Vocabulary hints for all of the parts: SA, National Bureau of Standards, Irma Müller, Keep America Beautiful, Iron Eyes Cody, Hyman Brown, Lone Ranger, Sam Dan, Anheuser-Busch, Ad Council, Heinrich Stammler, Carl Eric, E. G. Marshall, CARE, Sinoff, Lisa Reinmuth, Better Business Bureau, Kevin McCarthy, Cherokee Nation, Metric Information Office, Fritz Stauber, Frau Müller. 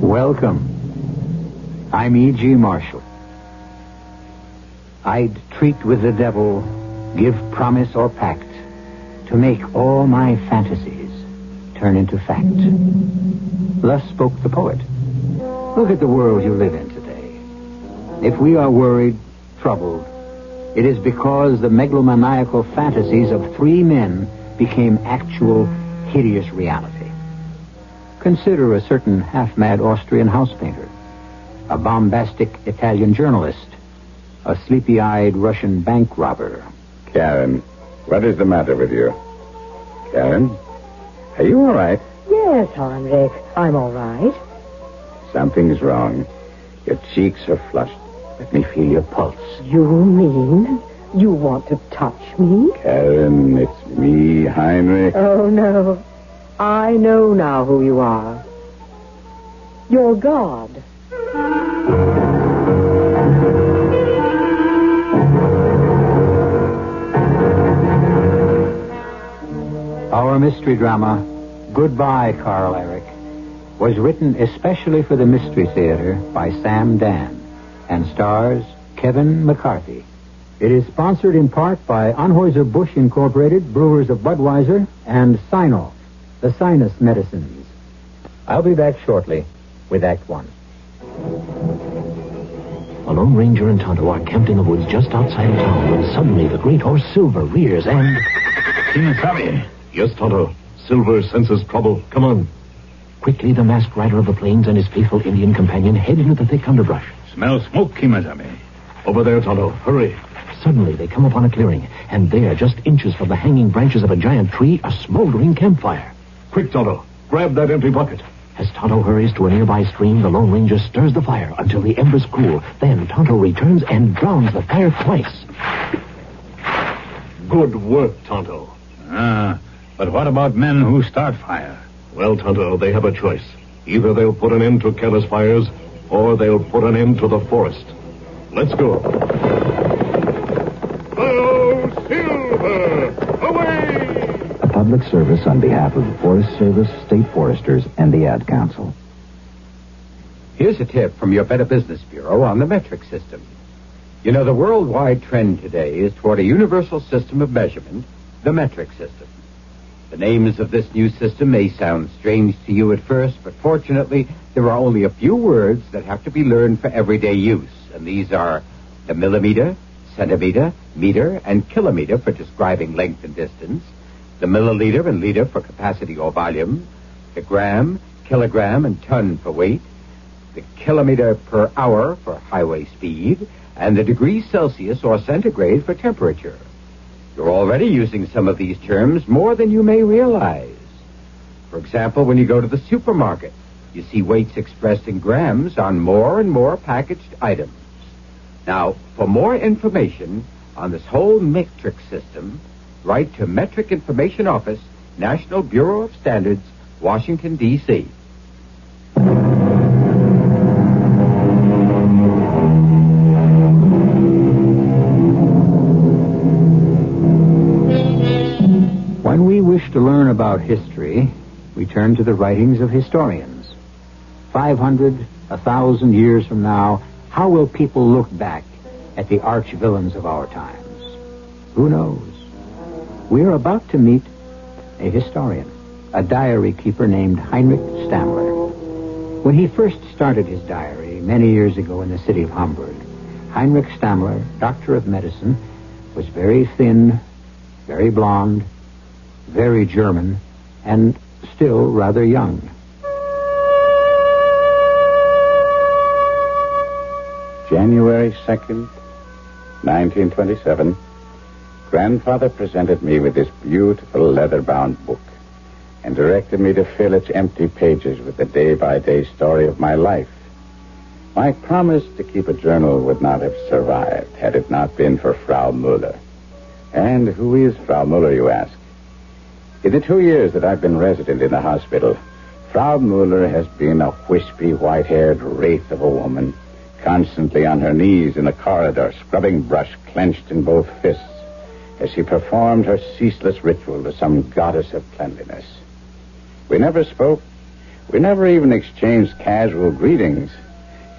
Welcome. I'm E. G. Marshall. I'd treat with the devil, give promise or pact, to make all my fantasies turn into fact. Thus spoke the poet. Look at the world you live in today. If we are worried, troubled, it is because the megalomaniacal fantasies of three men became actual, hideous reality. Consider a certain half-mad Austrian house painter, a bombastic Italian journalist, a sleepy-eyed Russian bank robber. Karen, what is the matter with you? Karen, are you all right? Yes, Heinrich, I'm all right. Something's wrong. Your cheeks are flushed. Let me feel your pulse. You mean you want to touch me? Karen, it's me, Heinrich. Oh, no. I know now who you are. You're God. Our mystery drama, Goodbye, Carl Eric, was written especially for the Mystery Theater by Sam Dan and stars Kevin McCarthy. It is sponsored in part by Anheuser-Busch Incorporated, Brewers of Budweiser, and Sinoff, the sinus medicines. I'll be back shortly with Act One. A Lone Ranger and Tonto are camped in the woods just outside of town when suddenly the great horse Silver rears and... King Tommy. Yes, Tonto. Silver senses trouble. Come on. Quickly, the masked rider of the plains and his faithful Indian companion head into the thick underbrush. Smell smoke, King Tommy. Over there, Tonto. Hurry. Suddenly, they come upon a clearing, and there, just inches from the hanging branches of a giant tree, a smoldering campfire. Quick, Tonto. Grab that empty bucket. As Tonto hurries to a nearby stream, the Lone Ranger stirs the fire until the embers cool. Then Tonto returns and drowns the fire twice. Good work, Tonto. But what about men who start fire? Well, Tonto, they have a choice. Either they'll put an end to careless fires, or they'll put an end to the forest. Let's go. Oh, Silver! Away! Public service on behalf of the Forest Service, state foresters, and the Ad Council. Here's a tip from your Better Business Bureau on the metric system. You know, the worldwide trend today is toward a universal system of measurement, the metric system. The names of this new system may sound strange to you at first, but fortunately, there are only a few words that have to be learned for everyday use, and these are the millimeter, centimeter, meter, and kilometer for describing length and distance, the milliliter and liter for capacity or volume, the gram, kilogram, and ton for weight, the kilometer per hour for highway speed, and the degree Celsius or centigrade for temperature. You're already using some of these terms more than you may realize. For example, when you go to the supermarket, you see weights expressed in grams on more and more packaged items. Now, for more information on this whole metric system, write to Metric Information Office, National Bureau of Standards, Washington, D.C. When we wish to learn about history, we turn to the writings of historians. 500, 1,000 years from now, how will people look back at the arch villains of our times? Who knows? We're about to meet a historian, a diary keeper named Heinrich Stammler. When he first started his diary many years ago in the city of Hamburg, Heinrich Stammler, doctor of medicine, was very thin, very blonde, very German, and still rather young. January 2nd, 1927. Grandfather presented me with this beautiful leather-bound book and directed me to fill its empty pages with the day-by-day story of my life My promise to keep a journal would not have survived had it not been for Frau Müller. And who is Frau Müller, you ask? In the 2 years that I've been resident in the hospital, Frau Müller has been a wispy, white-haired wraith of a woman, constantly on her knees in the corridor, scrubbing brush clenched in both fists, as she performed her ceaseless ritual to some goddess of cleanliness. We never spoke. We never even exchanged casual greetings.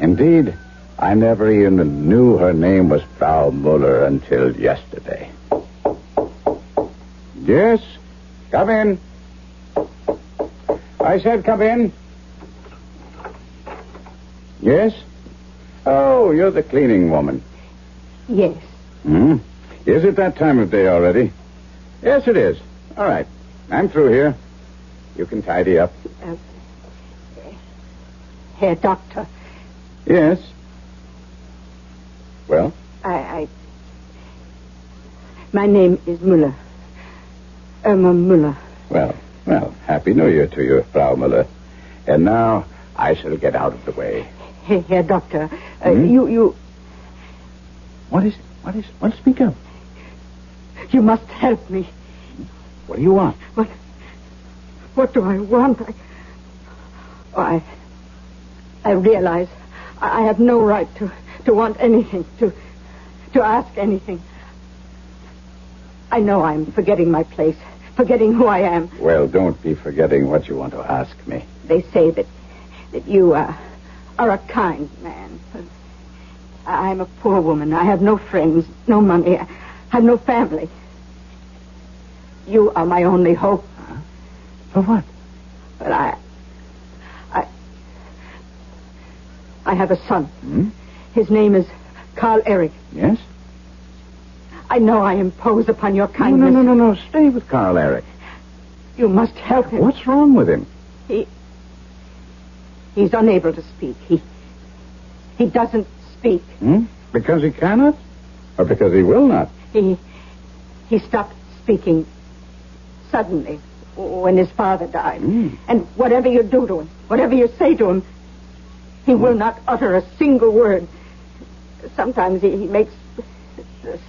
Indeed, I never even knew her name was Frau Müller until yesterday. Yes? Come in. I said come in. Yes? Oh, you're the cleaning woman. Yes. Hmm? Is it that time of day already? Yes, it is. All right. I'm through here. You can tidy up. Herr Doctor. Yes? Well? I... My name is Müller. Irma Müller. Well, Happy New Year to you, Frau Müller. And now I shall get out of the way. Herr Doctor, you... What is it? What? Speak up. You must help me. What do you want? What do I want? I realize I have no right to want anything, to ask anything. I know I'm forgetting my place, forgetting who I am. Well, don't be forgetting what you want to ask me. They say that you are a kind man. I'm a poor woman. I have no friends, no money. I have no family. You are my only hope. Huh? For what? Well, I have a son. Hmm? His name is Carl Eric. Yes? I know I impose upon your kindness. No. Stay with Carl Eric. You must help him. What's wrong with him? He's unable to speak. He doesn't speak. Hmm? Because he cannot? Or because he will not? He stopped speaking suddenly when his father died. Mm. And whatever you do to him, whatever you say to him, he will not utter a single word. Sometimes he makes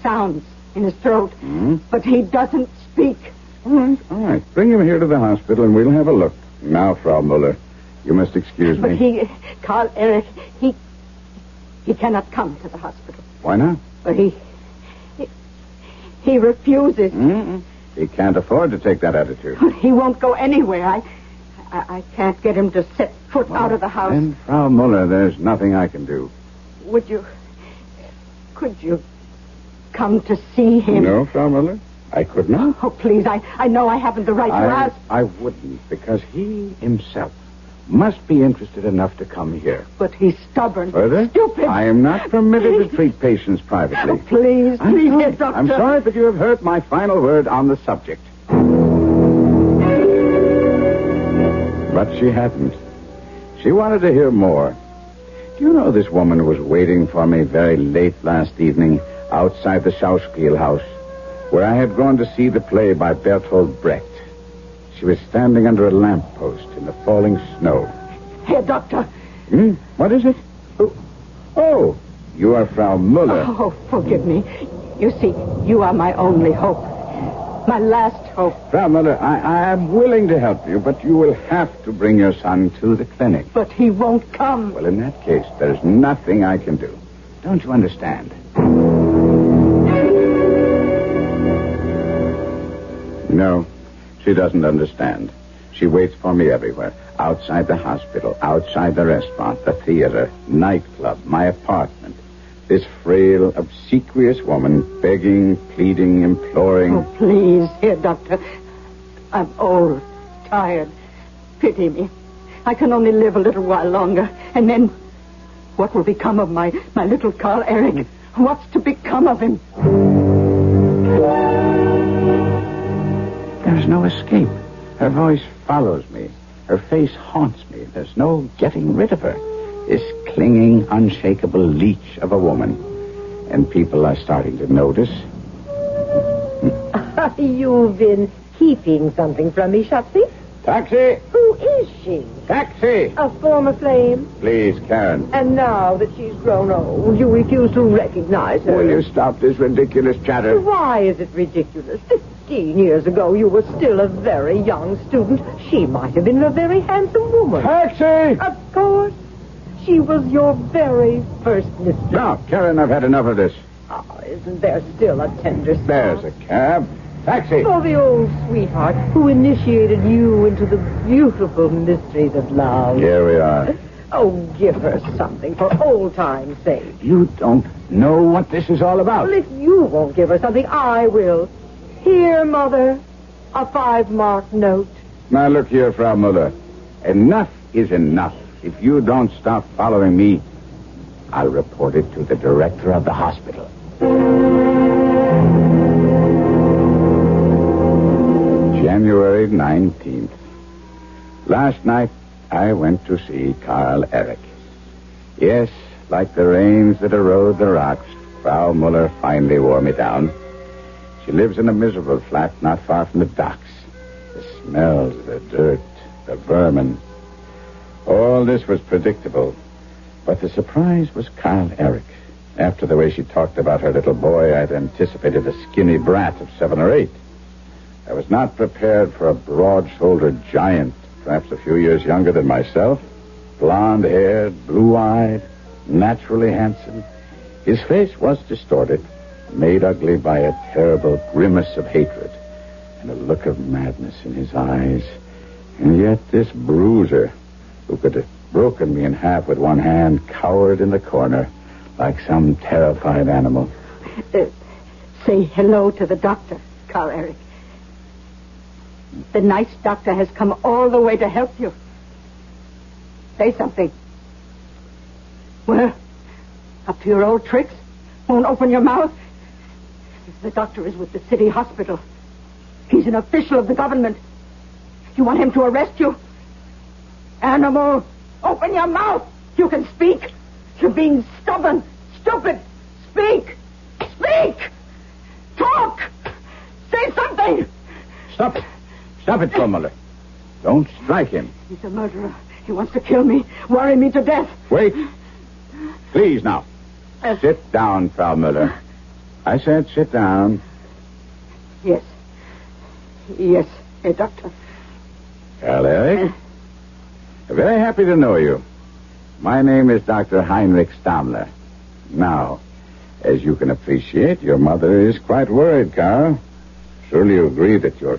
sounds in his throat, but he doesn't speak. All right. Bring him here to the hospital and we'll have a look. Now, Frau Müller, you must excuse me. But Carl Eric, he cannot come to the hospital. Why not? Well, he refuses. Mm-mm. He can't afford to take that attitude. He won't go anywhere. I can't get him to set foot out of the house. Then, Frau Müller, there's nothing I can do. Could you come to see him? No, Frau Müller, I could not. Oh, please, I know I haven't the right to ask. I wouldn't, because he himself must be interested enough to come here. But he's stubborn. Further? Stupid. I am not permitted to treat patients privately. Oh, please, Herr Doctor. I'm sorry, but you have heard my final word on the subject. But she hadn't. She wanted to hear more. Do you know this woman was waiting for me very late last evening outside the Schauspiel house, where I had gone to see the play by Bertolt Brecht? She was standing under a lamppost in the falling snow. Herr Doctor. Hmm? What is it? Oh, you are Frau Müller. Oh, forgive me. You see, you are my only hope. My last hope. Frau Müller, I am willing to help you, but you will have to bring your son to the clinic. But he won't come. Well, in that case, there's nothing I can do. Don't you understand? No. She doesn't understand. She waits for me everywhere. Outside the hospital, outside the restaurant, the theater, nightclub, my apartment. This frail, obsequious woman begging, pleading, imploring. Oh, please, Herr Doctor. I'm old, tired. Pity me. I can only live a little while longer. And then, what will become of my little Carl Eric? What's to become of him? There's no escape. Her voice follows me. Her face haunts me. There's no getting rid of her. This clinging, unshakable leech of a woman. And people are starting to notice. You've been keeping something from me, Shotzi. Taxi! Who is she? Taxi! A former flame. Please, Karen. And now that she's grown old, you refuse to recognize her. Will you stop this ridiculous chatter? Why is it ridiculous? 15 years ago, you were still a very young student. She might have been a very handsome woman. Taxi! Of course. She was your very first mistress. Now, Karen, I've had enough of this. Oh, isn't there still a tender spot? There's a cab. Taxi. For the old sweetheart who initiated you into the beautiful mysteries of love. Here we are. Oh, give her something for old time's sake. You don't know what this is all about. Well, if you won't give her something, I will. Here, Mother, a 5-mark note. Now, look here, Frau Müller. Enough is enough. If you don't stop following me, I'll report it to the director of the hospital. January 19th. Last night, I went to see Carl Eric. Yes, like the rains that erode the rocks, Frau Müller finally wore me down. She lives in a miserable flat not far from the docks. The smells, the dirt, the vermin. All this was predictable. But the surprise was Carl Eric. After the way she talked about her little boy, I'd anticipated a skinny brat of 7 or 8. I was not prepared for a broad-shouldered giant, perhaps a few years younger than myself, blonde-haired, blue-eyed, naturally handsome. His face was distorted, made ugly by a terrible grimace of hatred and a look of madness in his eyes. And yet this bruiser, who could have broken me in half with one hand, cowered in the corner like some terrified animal. Say hello to the doctor, Carl Eric. The nice doctor has come all the way to help you. Say something. Well, up to your old tricks. Won't open your mouth. The doctor is with the city hospital. He's an official of the government. You want him to arrest you? Animal, open your mouth. You can speak. You're being stubborn, stupid. Speak. Speak. Talk. Say something. Stop it. Stop it, Frau Müller. Don't strike him. He's a murderer. He wants to kill me, worry me to death. Wait. Please, now. Sit down, Frau Müller. I said sit down. Yes. Yes, Herr Doctor. Carl Eric. Very happy to know you. My name is Dr. Heinrich Stammler. Now, as you can appreciate, your mother is quite worried, Carl. Surely you agree that you're...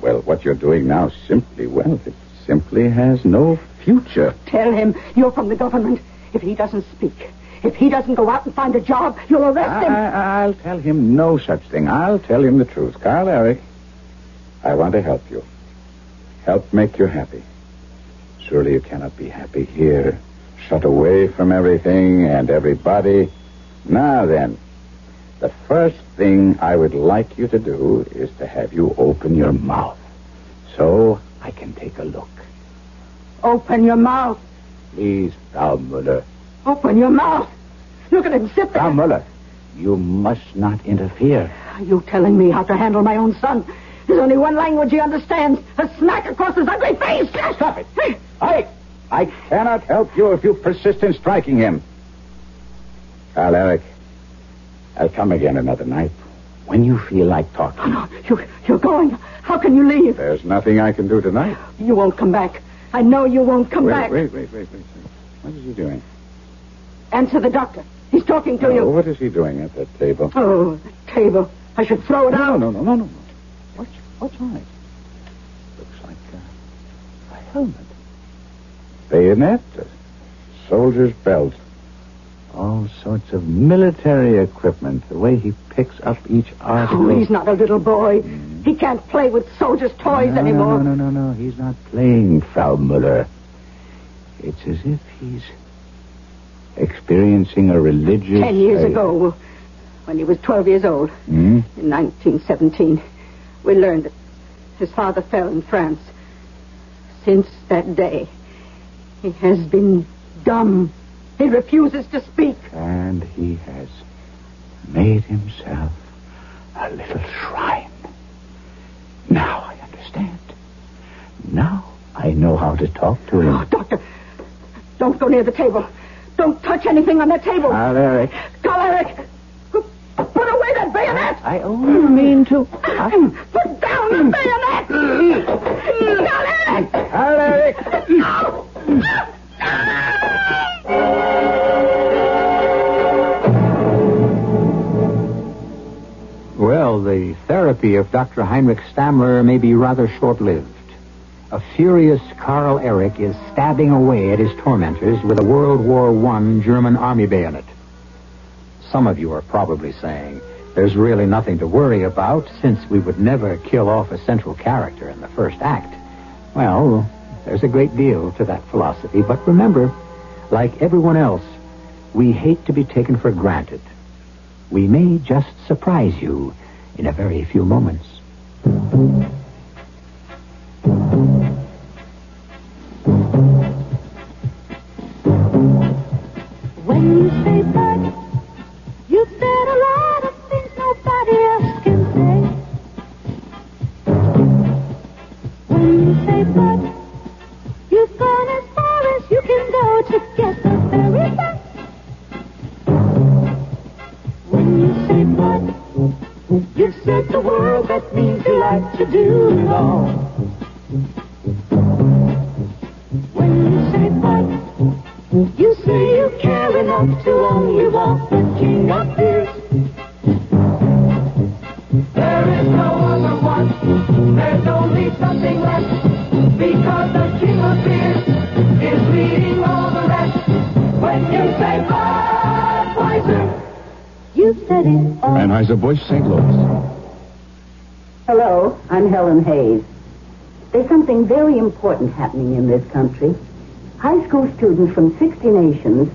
Well, what you're doing now simply, well, it simply has no future. Tell him you're from the government. If he doesn't speak, if he doesn't go out and find a job, you'll arrest him. I'll tell him no such thing. I'll tell him the truth. Carl Eric, I want to help you. Help make you happy. Surely you cannot be happy here, shut away from everything and everybody. Now then. The first thing I would like you to do is to have you open your mouth so I can take a look. Open your mouth. Please, Frau Müller. Open your mouth. Look at him, sit there. Frau Müller, you must not interfere. Are you telling me how to handle my own son? There's only one language he understands. A smack across his ugly face. Stop it. I cannot help you if you persist in striking him. Carl Eric. I'll come again another night when you feel like talking. Oh, no, you're going. How can you leave? There's nothing I can do tonight. You won't come back. I know you won't come back. Wait. What is he doing? Answer the doctor. He's talking to you. What is he doing at that table? Oh, that table. I should throw it out. No. What's on it? Looks like a helmet. Bayonet. A soldier's belt. All sorts of military equipment. The way he picks up each article. Oh, he's not a little boy. He can't play with soldiers' toys anymore. No. He's not playing, Frau Müller. It's as if he's experiencing a religious... 10 years ago, when he was 12 years old, in 1917, we learned that his father fell in France. Since that day, he has been dumb. He refuses to speak. And he has made himself a little shrine. Now I understand. Now I know how to talk to him. Oh, Doctor, don't go near the table. Don't touch anything on that table. Carl Eric. Carl Eric, put away that bayonet. I only mean to... Put down the bayonet. Carl Eric. Carl Eric. No. Well, the therapy of Dr. Heinrich Stammler may be rather short-lived. A furious Carl Eric is stabbing away at his tormentors with a World War I German army bayonet. Some of you are probably saying, there's really nothing to worry about since we would never kill off a central character in the first act. Well, there's a great deal to that philosophy, but remember, like everyone else, we hate to be taken for granted. We may just surprise you in a very few moments. When you say bird, you said a lot of things nobody else can say. When you say bird, you've gone as far as you can go to get the very best. When you say bud, you've said the world that means you like to do it all. When you say bud, you say you care enough to only walk the king of beers. There is no other one, there's only something left, because the king of beers is leading all the rest. When you say Budweiser, you said it all. Anheuser-Busch, St. Louis. Hello, I'm Helen Hayes. There's something very important happening in this country. High school students from 60 nations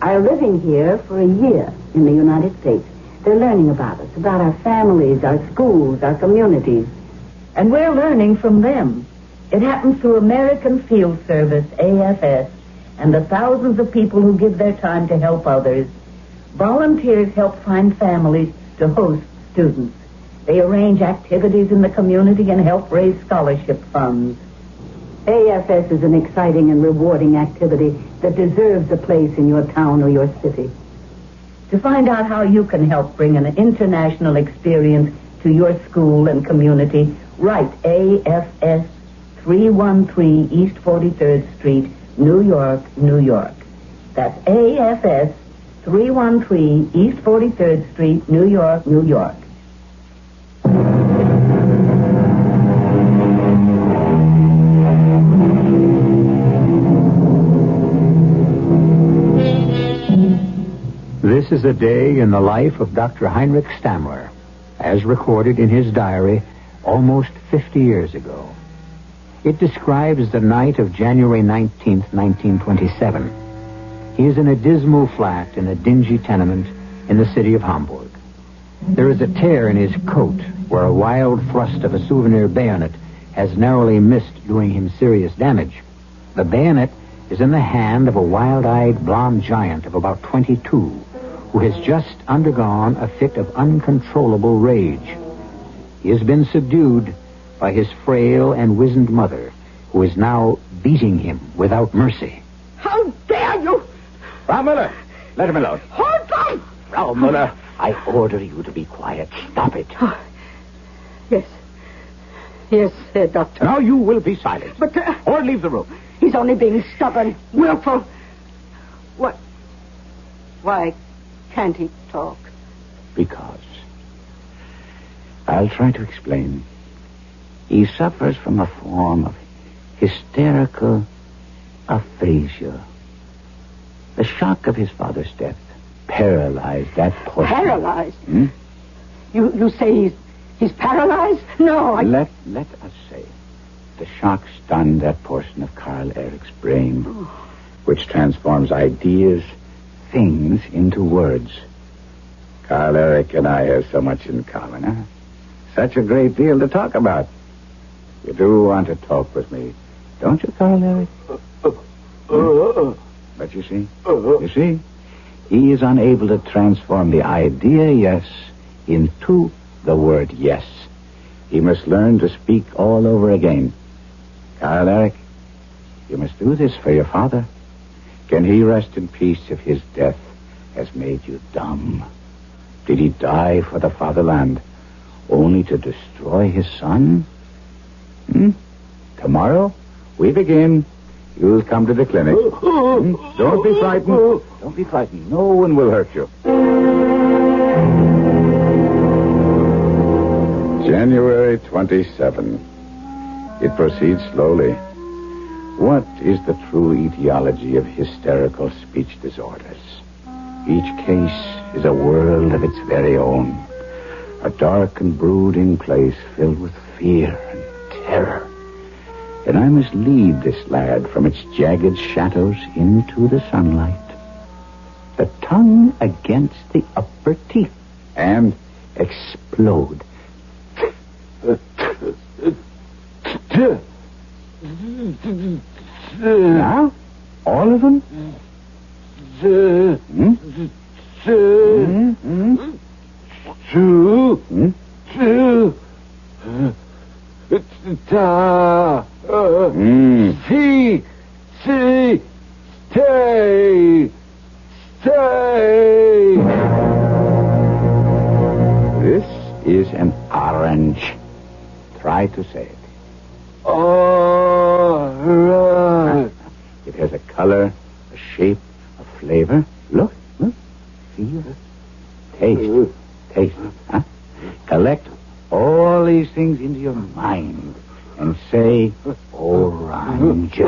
are living here for a year in the United States. They're learning about us, about our families, our schools, our communities. And we're learning from them. It happens through American Field Service, AFS, and the thousands of people who give their time to help others. Volunteers help find families to host students. They arrange activities in the community and help raise scholarship funds. AFS is an exciting and rewarding activity that deserves a place in your town or your city. To find out how you can help bring an international experience to your school and community, write AFS 313 East 43rd Street, New York, New York. That's AFS 313 East 43rd Street, New York, New York. This is a day in the life of Dr. Heinrich Stammler, as recorded in his diary almost 50 years ago. It describes the night of January 19th, 1927. He is in a dismal flat in a dingy tenement in the city of Hamburg. There is a tear in his coat where a wild thrust of a souvenir bayonet has narrowly missed doing him serious damage. The bayonet is in the hand of a wild-eyed blonde giant of about 22 who has just undergone a fit of uncontrollable rage. He has been subdued by his frail and wizened mother, who is now beating him without mercy. How dare you! Frau Müller, let him alone. Hold on! Frau Müller, I order you to be quiet. Stop it. Oh. Yes. Yes, Doctor. Now you will be silent. But... or leave the room. He's only being stubborn, willful. What? Why can't he talk? Because. I'll try to explain. He suffers from a form of hysterical aphasia. The shock of his father's death paralyzed that portion. Paralyzed? Hmm? You say he's paralyzed? No, I... Let us say the shock stunned that portion of Carl Eric's brain, which transforms ideas, things, into words. Carl Eric and I have so much in common, huh? Such a great deal to talk about. You do want to talk with me, don't you, Carl Eric? But you see, he is unable to transform the idea yes into the word yes. He must learn to speak all over again. Carl Eric, You must do this for your father. Can he rest in peace if his death has made you dumb? Did he die for the fatherland only to destroy his son? Tomorrow, we begin. You'll come to the clinic. Don't be frightened. Don't be frightened. No one will hurt you. January 27. It proceeds slowly. What is the true etiology of hysterical speech disorders? Each case is a world of its very own. A dark and brooding place filled with fear and terror. And I must lead this lad from its jagged shadows into the sunlight. The tongue against the upper teeth. And explode. Now, all of them? Stay. This is an orange. Try to say it. Orange. It has a color, a shape, a flavor. Look, feel, taste, Huh? Collect all these things into your mind and say orange.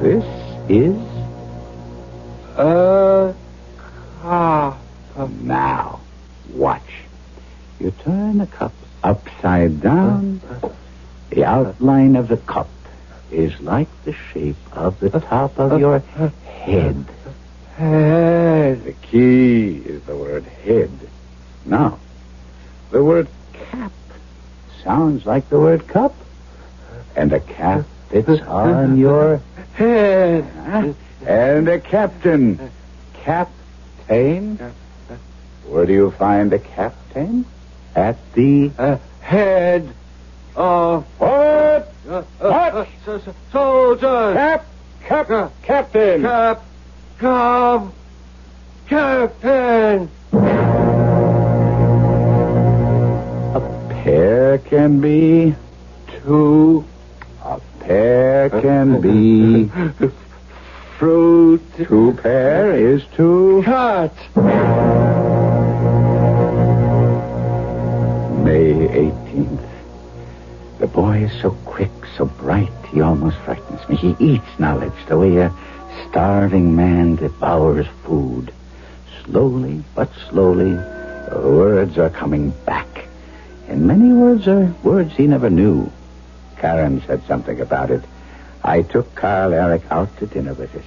This is a cup. Now, watch. You turn the cup upside down. The outline of the cup is like the shape of the top of your head. The key is the word head. Now, the word cap sounds like the word cup. And a cap fits on your head. And a captain. Captain. Where do you find a captain? At the head of what? Soldiers. Captain. Captain. A pair can be two. A pair can be fruit. Two pair is two. Cut. May 18th. The boy is so quick, so bright, he almost frightens me. He eats knowledge the way a starving man devours food. Slowly, but slowly, the words are coming back. And many words are words he never knew. Karen said something about it. I took Carl Eric out to dinner with us.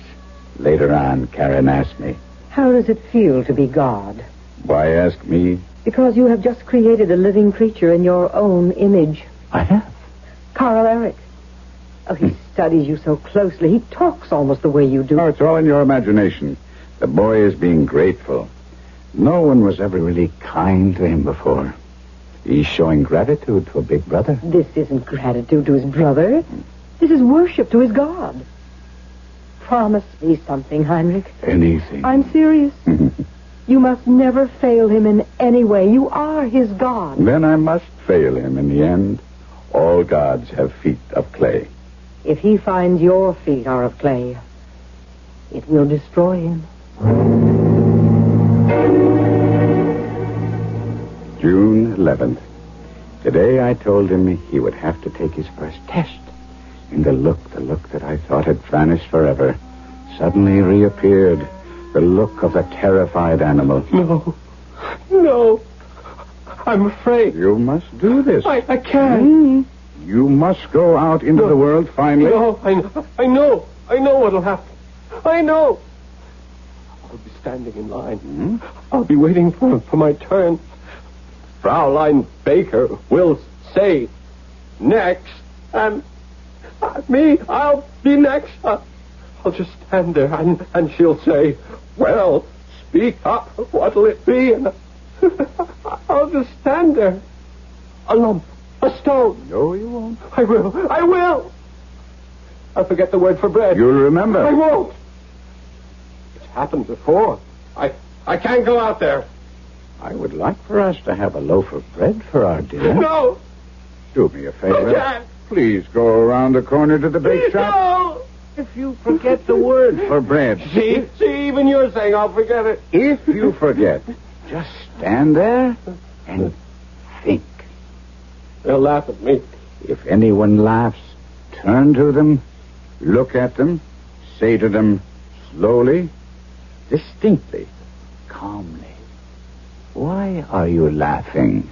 Later on, Karen asked me, "How does it feel to be God?" Why ask me? Because you have just created a living creature in your own image. I have. Carl Eric. Oh, he studies you so closely. He talks almost the way you do. Oh, it's all in your imagination. The boy is being grateful. No one was ever really kind to him before. He's showing gratitude to a big brother. This isn't gratitude to his brother. This is worship to his God. Promise me something, Heinrich. Anything. I'm serious. You must never fail him in any way. You are his God. Then I must fail him in the end. All gods have feet of clay. If he finds your feet are of clay, it will destroy him. June 11th. Today I told him he would have to take his first test. And the look that I thought had vanished forever suddenly reappeared. The look of the terrified animal. No. I'm afraid. You must do this. I can. You must go out into the world finally. No, I know. I know what'll happen. I know. I'll be standing in line. I'll be waiting for my turn. Fraulein Baker will say next. And me, I'll be next. I'll just stand there and she'll say, "Well, Speak up. What'll it be? And I'll just stand there. A lump. A stone. No, you won't. I will. I will. I forget the word for bread. You'll remember. I won't. It's happened before. I can't go out there. I would like for us to have a loaf of bread for our dinner. No. Do me a favor. I can't. Please go around the corner to the bake shop. No. If you forget the word for bread. See, even you're saying I'll forget it. If you forget, just stand there and think. They'll laugh at me. If anyone laughs, turn to them, look at them, say to them slowly, distinctly, calmly, why are you laughing?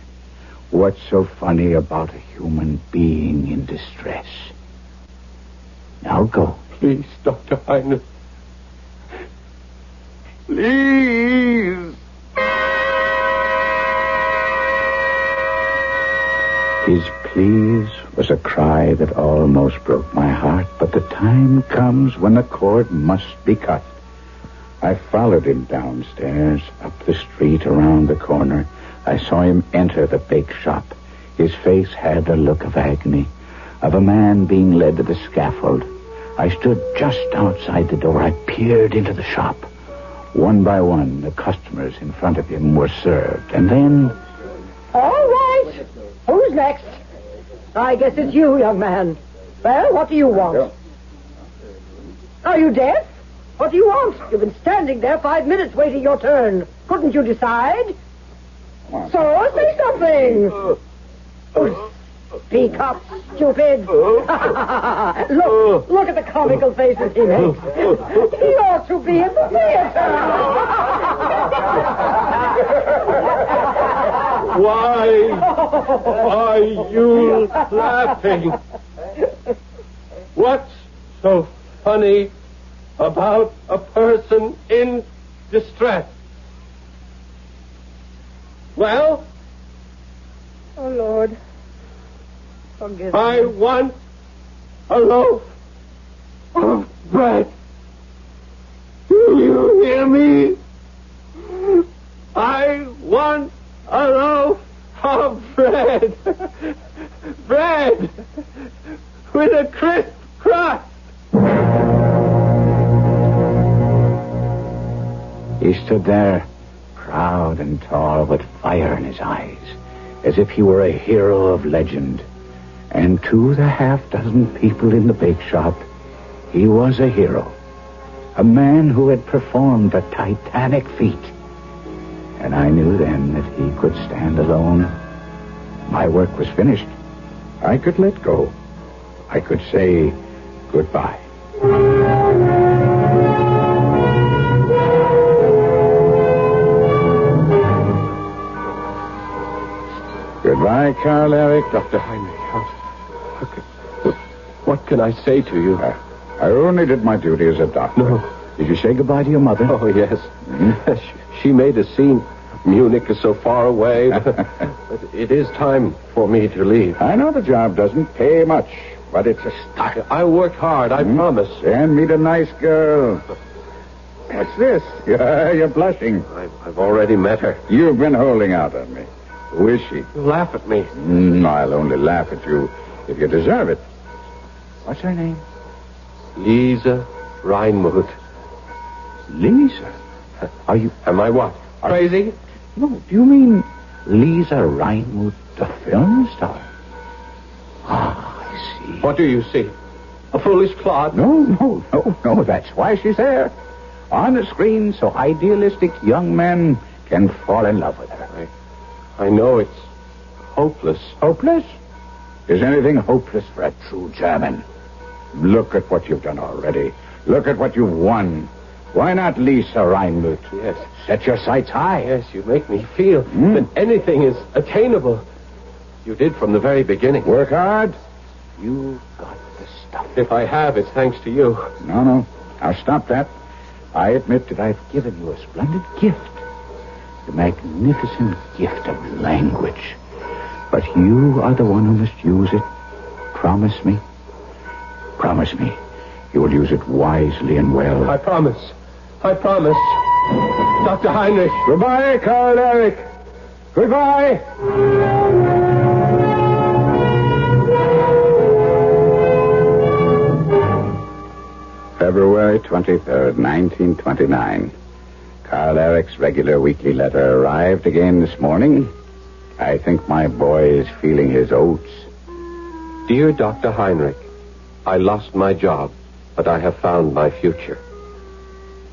What's so funny about a human being in distress? Now go. Please, Dr. Heinrich. Please. His please was a cry that almost broke my heart, but the time comes when the cord must be cut. I followed him downstairs, up the street, around the corner. I saw him enter the bake shop. His face had a look of agony, of a man being led to the scaffold. I stood just outside the door. I peered into the shop. One by one, the customers in front of him were served, and then... All right. Who's next? I guess it's you, young man. Well, what do you want? Are you deaf? What do you want? You've been standing there 5 minutes waiting your turn. Couldn't you decide? So, say something. Oh, speak up, stupid. Look at the comical faces he makes. He ought to be in the theater. Why are you laughing? What's so funny about a person in distress? Well? Oh, Lord. Forgive me. I want a loaf of bread. Do you hear me? I want a loaf of bread. Bread with a crisp crust. He stood there, proud and tall, with fire in his eyes, as if he were a hero of legend. And to the half-dozen people in the bake shop, he was a hero, a man who had performed a titanic feat. And I knew then that he could stand alone. My work was finished. I could let go. I could say goodbye. Goodbye, Carl Eric. Dr. Heinrich, what can I say to you? I only did my duty as a doctor. No. Did you say goodbye to your mother? Oh, yes. Mm-hmm. She made a scene. Munich is so far away. But it is time for me to leave. I know the job doesn't pay much, but it's a start. I worked hard, I promise. And meet a nice girl. What's this? You're blushing. I've already met her. You've been holding out on me. Who is she? You laugh at me. I'll only laugh at you if you deserve it. What's her name? Lisa Reinmuth. Lisa? Are you... Am I what? Crazy? No, do you mean Lisa Reinmuth, the film star? Ah, I see. What do you see? A foolish plot? No. That's why she's there. On the screen, so idealistic young men can fall in love with her. I know it's hopeless. Hopeless? Is anything hopeless for a true German? Look at what you've done already. Look at what you've won. Why not Lisa Reinmuth? Yes. Set your sights high. Yes, you make me feel that anything is attainable. You did from the very beginning. Work hard. You got the stuff. If I have, it's thanks to you. No. Now stop that. I admit that I've given you a splendid gift. The magnificent gift of language. But you are the one who must use it. Promise me. Promise me. You will use it wisely and well. I promise. Dr. Heinrich. Goodbye, Carl Eric. Goodbye. February 23rd, 1929. Carl Eric's regular weekly letter arrived again this morning. I think my boy is feeling his oats. Dear Dr. Heinrich, I lost my job, but I have found my future.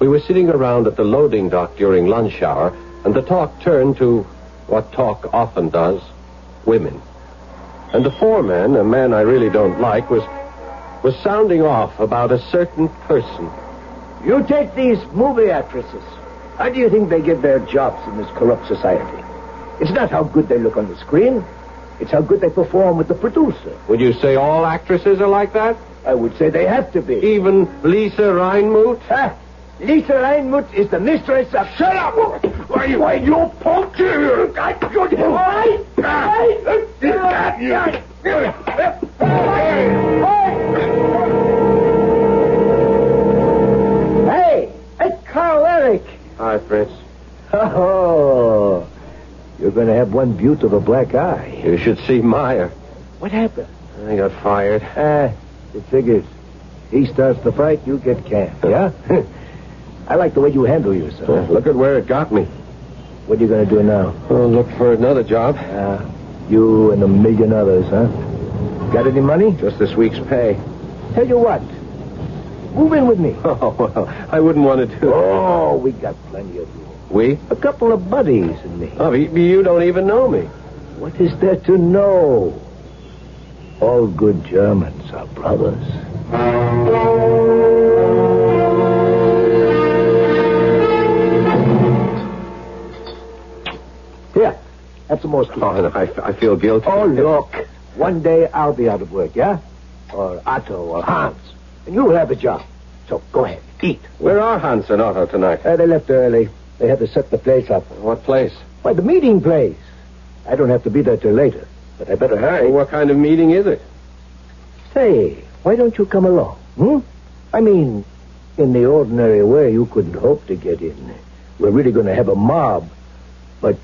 We were sitting around at the loading dock during lunch hour, and the talk turned to what talk often does, women. And the foreman, a man I really don't like, was sounding off about a certain person. You take these movie actresses. How do you think they get their jobs in this corrupt society? It's not how good they look on the screen. It's how good they perform with the producer. Would you say all actresses are like that? I would say they have to be. Even Lisa Reinmuth? Ha! Lisa Reinmuth is the mistress of... Shut up! Why, you punk! Hey! Hey, Carl Eric! Hi, Fritz. Oh, you're going to have one beaut of a black eye. You should see Meyer. What happened? I got fired. It figures. He starts the fight, you get canned. Yeah? I like the way you handle yourself. Well, look at where it got me. What are you going to do now? Well, look for another job. You and $1 million others, huh? Got any money? Just this week's pay. Tell you what. Move in with me. Oh, well, I wouldn't want to do that. Oh, we got plenty of room. We? A couple of buddies and me. Oh, you don't even know me. What is there to know? All good Germans are brothers. Here, have some more. Oh, no, I feel guilty. Oh, look. One day I'll be out of work, yeah? Or Otto or Hans. And you'll have a job. So go ahead, eat. Where are Hans and Otto tonight? They left early. They had to set the place up. What place? Why, the meeting place. I don't have to be there till later. But I better hurry. Well, what kind of meeting is it? Say, why don't you come along? Hmm? I mean, in the ordinary way, you couldn't hope to get in. We're really going to have a mob. But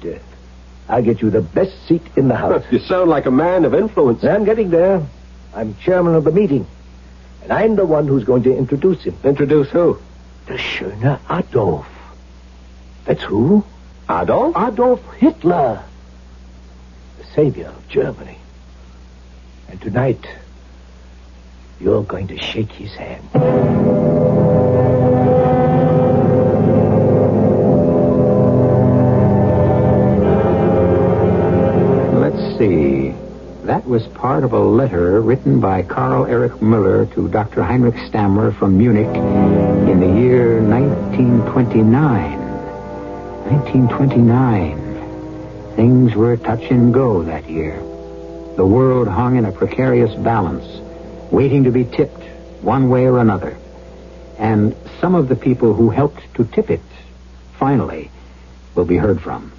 I'll get you the best seat in the house. You sound like a man of influence. I'm getting there. I'm chairman of the meeting. And I'm the one who's going to introduce him. Introduce who? The Schöner Adolf. That's who? Adolf? Adolf Hitler. Savior of Germany. And tonight, you're going to shake his hand. Let's see. That was part of a letter written by Carl Eric Müller to Dr. Heinrich Stammler from Munich in the year 1929. 1929. Things were touch and go that year. The world hung in a precarious balance, waiting to be tipped one way or another. And some of the people who helped to tip it, finally, will be heard from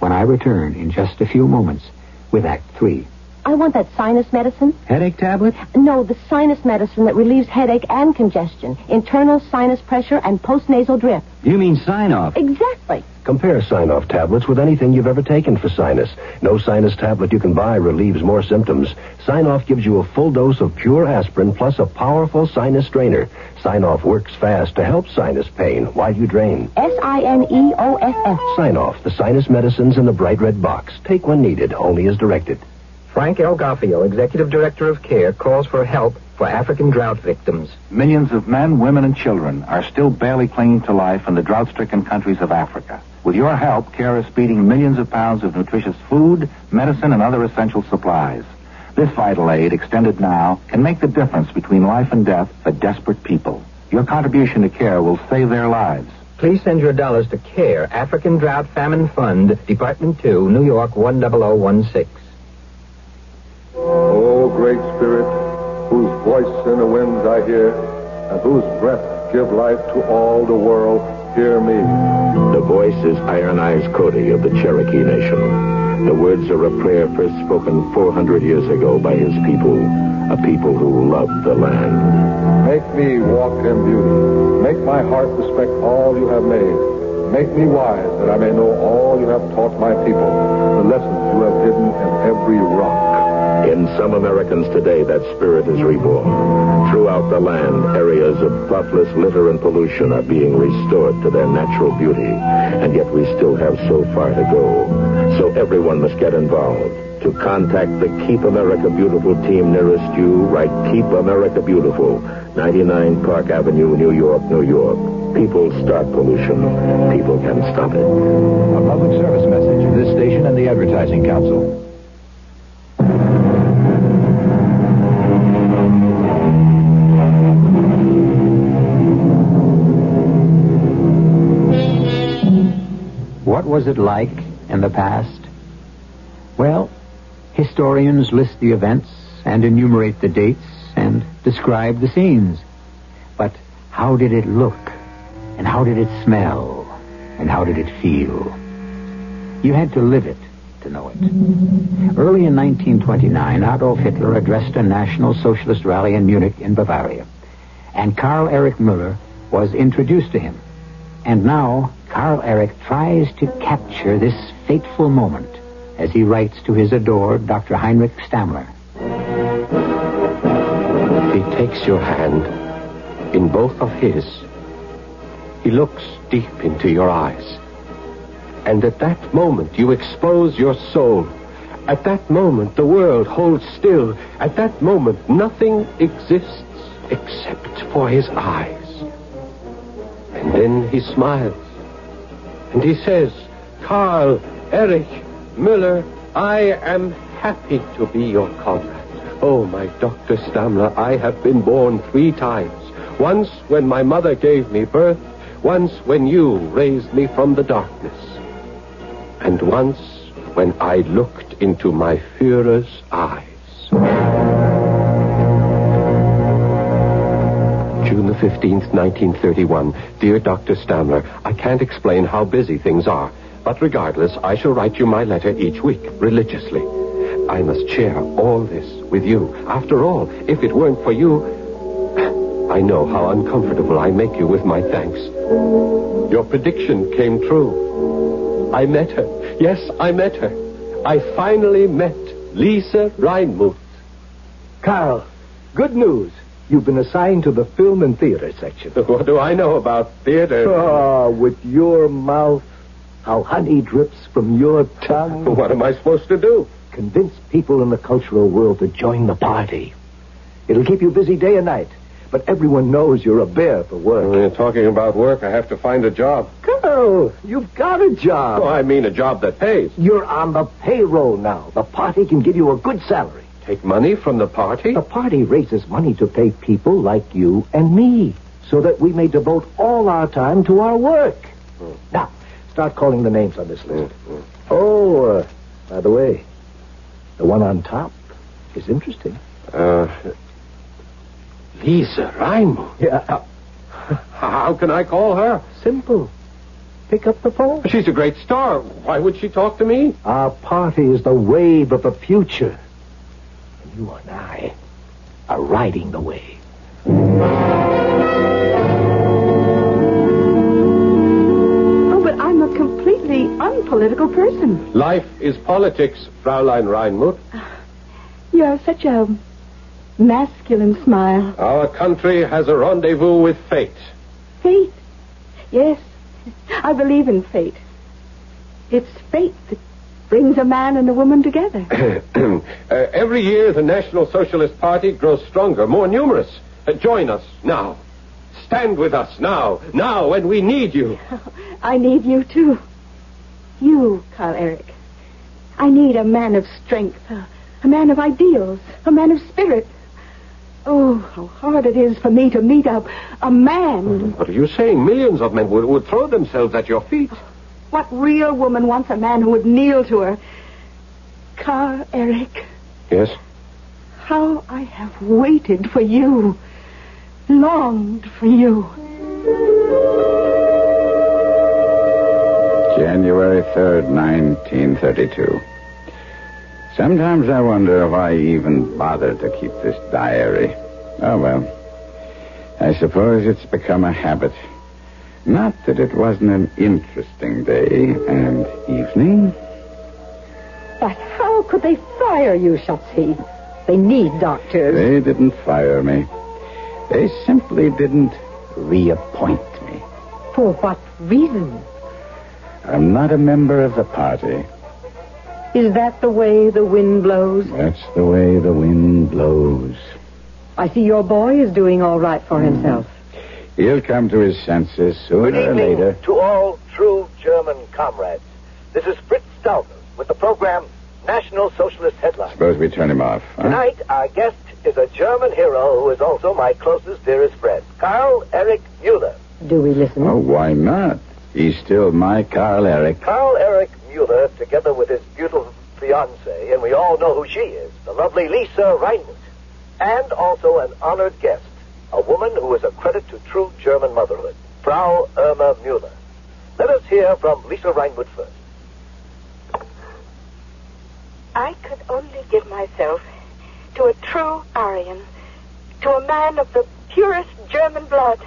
when I return in just a few moments with Act 3. I want that sinus medicine. Headache tablet? No, the sinus medicine that relieves headache and congestion, internal sinus pressure, and post-nasal drip. You mean Sinoff? Exactly. Compare Sinoff tablets with anything you've ever taken for sinus. No sinus tablet you can buy relieves more symptoms. Sinoff gives you a full dose of pure aspirin plus a powerful sinus strainer. Sinoff works fast to help sinus pain while you drain. Sineoff. Sinoff, the sinus medicines in the bright red box. Take when needed, only as directed. Frank L. Goffio, Executive Director of CARE, calls for help for African drought victims. Millions of men, women, and children are still barely clinging to life in the drought-stricken countries of Africa. With your help, CARE is speeding millions of pounds of nutritious food, medicine, and other essential supplies. This vital aid, extended now, can make the difference between life and death for desperate people. Your contribution to CARE will save their lives. Please send your dollars to CARE, African Drought Famine Fund, Department 2, New York 10016. O great spirit, whose voice in the winds I hear, and whose breath give life to all the world, hear me. The voice is Iron Eyes Cody of the Cherokee Nation. The words are a prayer first spoken 400 years ago by his people, a people who loved the land. Make me walk in beauty. Make my heart respect all you have made. Make me wise that I may know all you have taught my people, the lessons you have hidden in every rock. In some Americans today, that spirit is reborn. Throughout the land, areas of thoughtless litter and pollution are being restored to their natural beauty. And yet we still have so far to go. So everyone must get involved. To contact the Keep America Beautiful team nearest you, write Keep America Beautiful, 99 Park Avenue, New York, New York. People start pollution. People can stop it. A public service message of this station and the Advertising Council. What was it like in the past? Well, historians list the events and enumerate the dates and describe the scenes. But how did it look? And how did it smell? And how did it feel? You had to live it to know it. Early in 1929, Adolf Hitler addressed a National Socialist rally in Munich in Bavaria. And Carl Eric Müller was introduced to him. And now Carl Eric tries to capture this fateful moment as he writes to his adored Dr. Heinrich Stammler. He takes your hand in both of his. He looks deep into your eyes. And at that moment, you expose your soul. At that moment, the world holds still. At that moment, nothing exists except for his eyes. And then he smiles. And he says, Carl, Eric, Müller, I am happy to be your comrade. Oh, my Dr. Stammler, I have been born 3 times. Once when my mother gave me birth, once when you raised me from the darkness, and once when I looked into my Führer's eyes. June the 15th, 1931. Dear Dr. Stammler, I can't explain how busy things are. But regardless, I shall write you my letter each week, religiously. I must share all this with you. After all, if it weren't for you, I know how uncomfortable I make you with my thanks. Your prediction came true. I met her. Yes, I met her. I finally met Lisa Reinmuth. Carl, good news. You've been assigned to the film and theater section. What do I know about theater? Oh, with your mouth. How honey drips from your tongue. What am I supposed to do? Convince people in the cultural world to join the party. It'll keep you busy day and night. But everyone knows you're a bear for work. When you're talking about work, I have to find a job. Carl, you've got a job. Oh, I mean a job that pays. You're on the payroll now. The party can give you a good salary. Take money from the party? The party raises money to pay people like you and me, so that we may devote all our time to our work. Now, start calling the names on this list. Oh, by the way, the one on top is interesting. Lisa Reinmuth. Yeah. How can I call her? Simple. Pick up the phone. She's a great star. Why would she talk to me? Our party is the wave of the future. And you and I are riding the wave. Political person. Life is politics, Fräulein Reinmuth. You have such a masculine smile. Our country has a rendezvous with fate. Fate? Yes. I believe in fate. It's fate that brings a man and a woman together. Every year the National Socialist Party grows stronger, more numerous. Join us now. Stand with us now. Now when we need you. I need you too. You, Carl Eric. I need a man of strength, a man of ideals, a man of spirit. Oh, how hard it is for me to meet a man. What are you saying? Millions of men would throw themselves at your feet. What real woman wants a man who would kneel to her? Carl Eric. Yes? How I have waited for you, longed for you. January 3rd, 1932. Sometimes I wonder if I even bother to keep this diary. Oh, well. I suppose it's become a habit. Not that it wasn't an interesting day and evening. But how could they fire you, Shotzi? They need doctors. They didn't fire me. They simply didn't reappoint me. For what reason? I'm not a member of the party. Is that the way the wind blows? That's the way the wind blows. I see your boy is doing all right for himself. He'll come to his senses sooner or later. To all true German comrades, this is Fritz Stauber with the program National Socialist Headlines. Suppose we turn him off. Huh? Tonight, our guest is a German hero who is also my closest, dearest friend, Carl Eric Müller. Do we listen? Oh, why not? He's still my Carl Eric. Carl Eric Müller, together with his beautiful fiancée, and we all know who she is, the lovely Lisa Reinmuth, and also an honored guest. A woman who is a credit to true German motherhood, Frau Irma Müller. Let us hear from Lisa Reinmuth first. I could only give myself to a true Aryan, to a man of the purest German blood.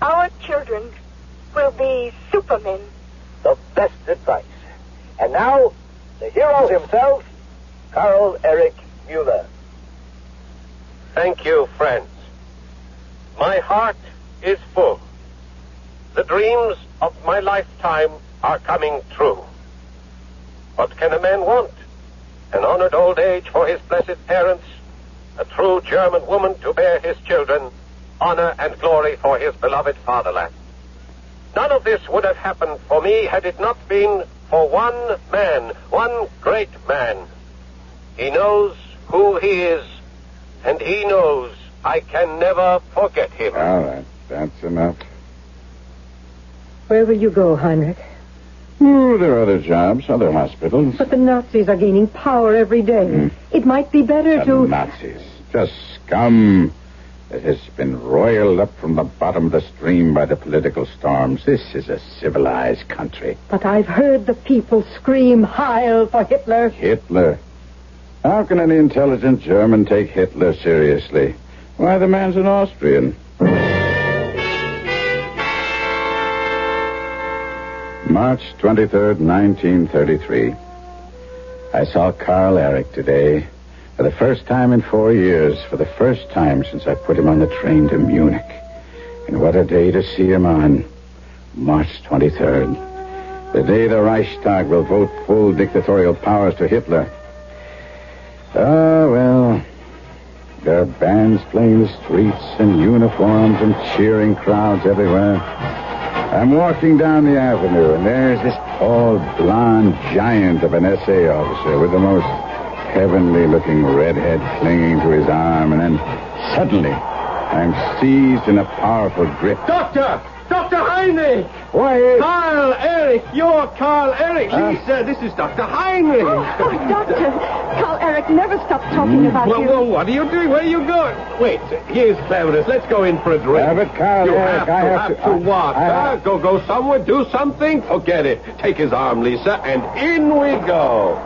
Our children will be supermen. The best advice. And now, the hero himself, Carl Eric Müller. Thank you, friend. My heart is full. The dreams of my lifetime are coming true. What can a man want? An honored old age for his blessed parents, a true German woman to bear his children, honor and glory for his beloved fatherland. None of this would have happened for me had it not been for one man, one great man. He knows who he is, and he knows I can never forget him. All right, that's enough. Where will you go, Heinrich? Oh, there are other jobs, other hospitals. But the Nazis are gaining power every day. It might be better to... Nazis, just scum that has been roiled up from the bottom of the stream by the political storms. This is a civilized country. But I've heard the people scream, "Heil for Hitler." Hitler? How can any intelligent German take Hitler seriously? Why, the man's an Austrian. March 23rd, 1933. I saw Carl Eric today for the first time in 4 years, for the first time since I put him on the train to Munich. And what a day to see him on. March 23rd. The day the Reichstag will vote full dictatorial powers to Hitler. Ah, well... There are bands playing the streets and uniforms and cheering crowds everywhere. I'm walking down the avenue, and there's this tall, blonde giant of an SA officer with the most heavenly-looking redhead clinging to his arm, and then suddenly I'm seized in a powerful grip. Doctor! Dr. Heinrich! Why, Carl Eric! You're Carl Eric! Lisa, this is Dr. Heinrich! Oh, Doctor! Carl Eric never stopped talking about you. Well, what are you doing? Where are you going? Wait, here's cleverness. Let's go in for a drink. Yeah, but Carl Eric, I have to walk. Go somewhere, do something, forget it. Take his arm, Lisa, and in we go.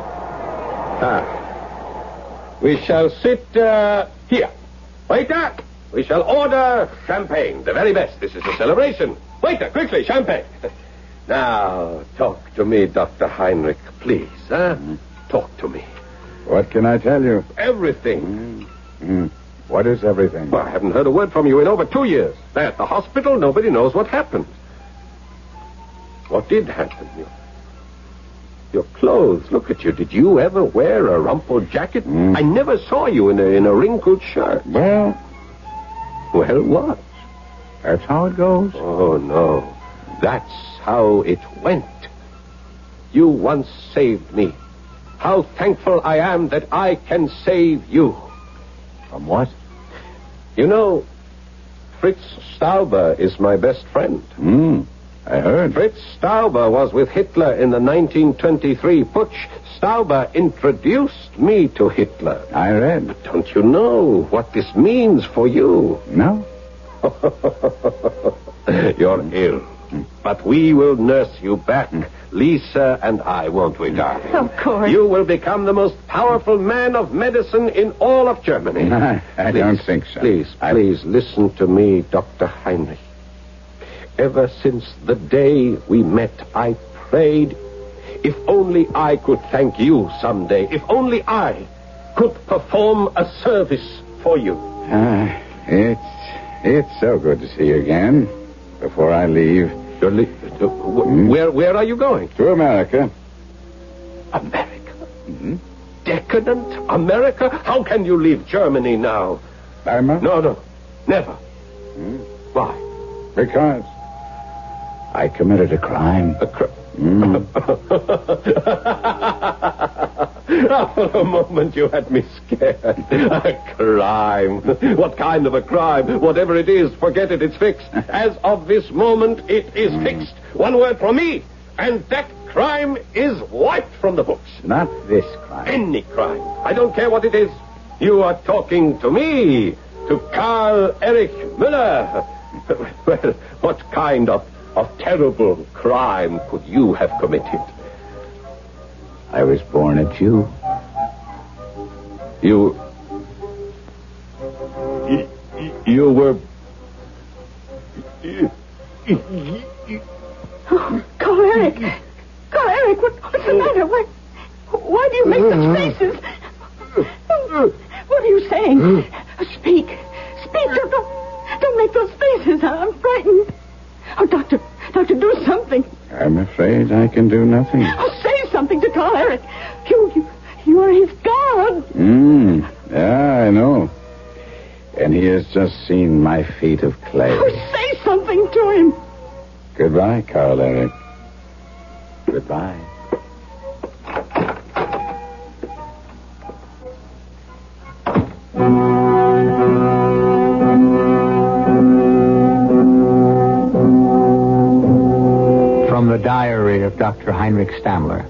We shall sit here. Waiter! We shall order champagne, the very best. This is a celebration. Waiter, quickly, champagne. Now, talk to me, Dr. Heinrich, please. Talk to me. What can I tell you? Everything. What is everything? Well, I haven't heard a word from you in over 2 years. There at the hospital, nobody knows what happened. What did happen? Your clothes, look at you. Did you ever wear a rumpled jacket? I never saw you in a wrinkled shirt. Well, what? That's how it goes. Oh, no. That's how it went. You once saved me. How thankful I am that I can save you. From what? You know, Fritz Stauber is my best friend. I heard. Fritz Stauber was with Hitler in the 1923 putsch. Stauber introduced me to Hitler. I read. But don't you know what this means for you? No. You're ill. But we will nurse you back, Lisa and I, won't we, darling? Of course. You will become the most powerful man of medicine in all of Germany. I don't think so. Please listen to me, Dr. Heinrich. ever since the day we met, I prayed, if only I could thank you someday, if only I could perform a service for you. It's so good to see you again. Before I leave... You're where are you going? To America. America? Mm-hmm. Decadent America? How can you leave Germany now? Irma? No, never. Mm. Why? Because I committed a crime. A crime? Mm. For a moment you had me scared. A crime. What kind of a crime? Whatever it is, forget it, it's fixed. As of this moment, it is fixed. One word from me, and that crime is wiped from the books. Not this crime. Any crime. I don't care what it is. You are talking to me, to Carl Eric Müller. Well, what kind of terrible crime could you have committed? I was born a Jew. You were... Oh, Carl Eric, what's the matter? Why do you make such faces? What are you saying? Speak, don't make those faces. I'm frightened. Oh, doctor, do something. I'm afraid I can do nothing. Oh, say something to Carl Eric. You are his God. Yeah, I know. And he has just seen my feet of clay. Oh, say something to him. Goodbye, Carl Eric. Goodbye. Dr. Heinrich Stammler.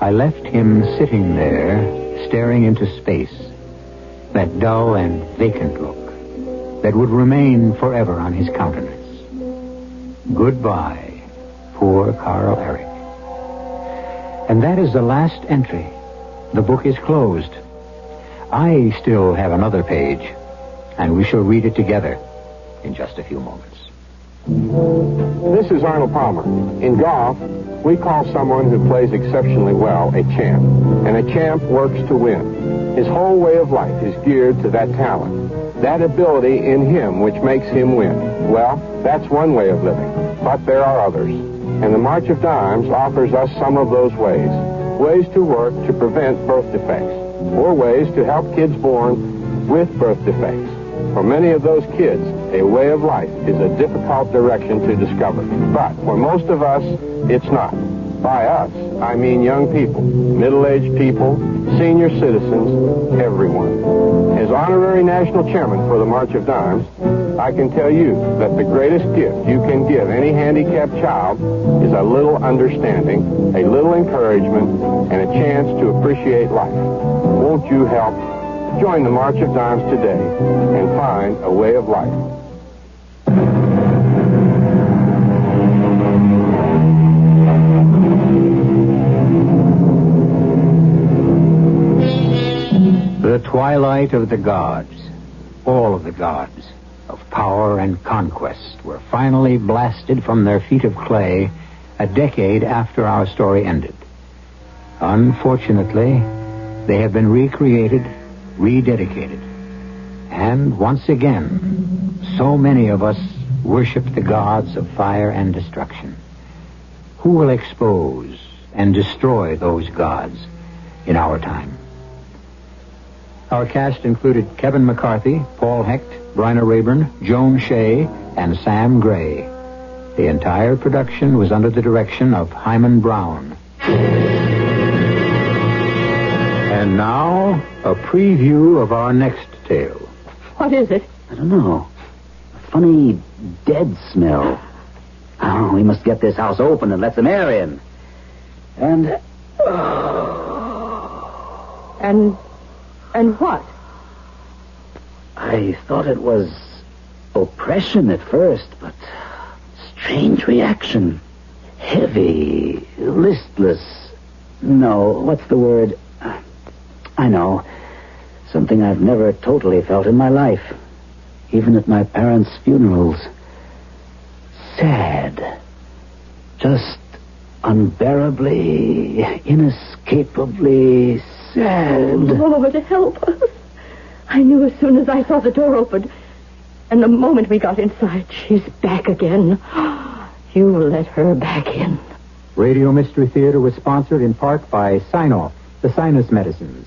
I left him sitting there, staring into space, that dull and vacant look that would remain forever on his countenance. Goodbye, poor Carl Eric. And that is the last entry. The book is closed. I still have another page, and we shall read it together in just a few moments. This is Arnold Palmer. In golf, we call someone who plays exceptionally well a champ. And a champ works to win. His whole way of life is geared to that talent, that ability in him which makes him win. Well, that's one way of living. But there are others. And the March of Dimes offers us some of those ways. Ways to work to prevent birth defects. Or ways to help kids born with birth defects. For many of those kids, a way of life is a difficult direction to discover. But for most of us, it's not. By us, I mean young people, middle-aged people, senior citizens, everyone. As honorary national chairman for the March of Dimes, I can tell you that the greatest gift you can give any handicapped child is a little understanding, a little encouragement, and a chance to appreciate life. Won't you help? Join the March of Dimes today and find a way of life. The twilight of the gods, all of the gods of power and conquest, were finally blasted from their feet of clay a decade after our story ended. Unfortunately, they have been recreated, rededicated. And once again, so many of us worship the gods of fire and destruction. Who will expose and destroy those gods in our time? Our cast included Kevin McCarthy, Paul Hecht, Bryna Rayburn, Joan Shea, and Sam Gray. The entire production was under the direction of Hyman Brown. And now, a preview of our next tale. What is it? I don't know. A funny, dead smell. Oh, we must get this house open and let some air in. And... oh. And what? I thought it was oppression at first, but strange reaction. Heavy, listless. No, what's the word? I know. Something I've never totally felt in my life. Even at my parents' funerals. sad. Just unbearably, inescapably sad. Lord, help us. I knew as soon as I saw the door open. And the moment we got inside, she's back again. You let her back in. Radio Mystery Theater was sponsored in part by Sinoff, the sinus medicines,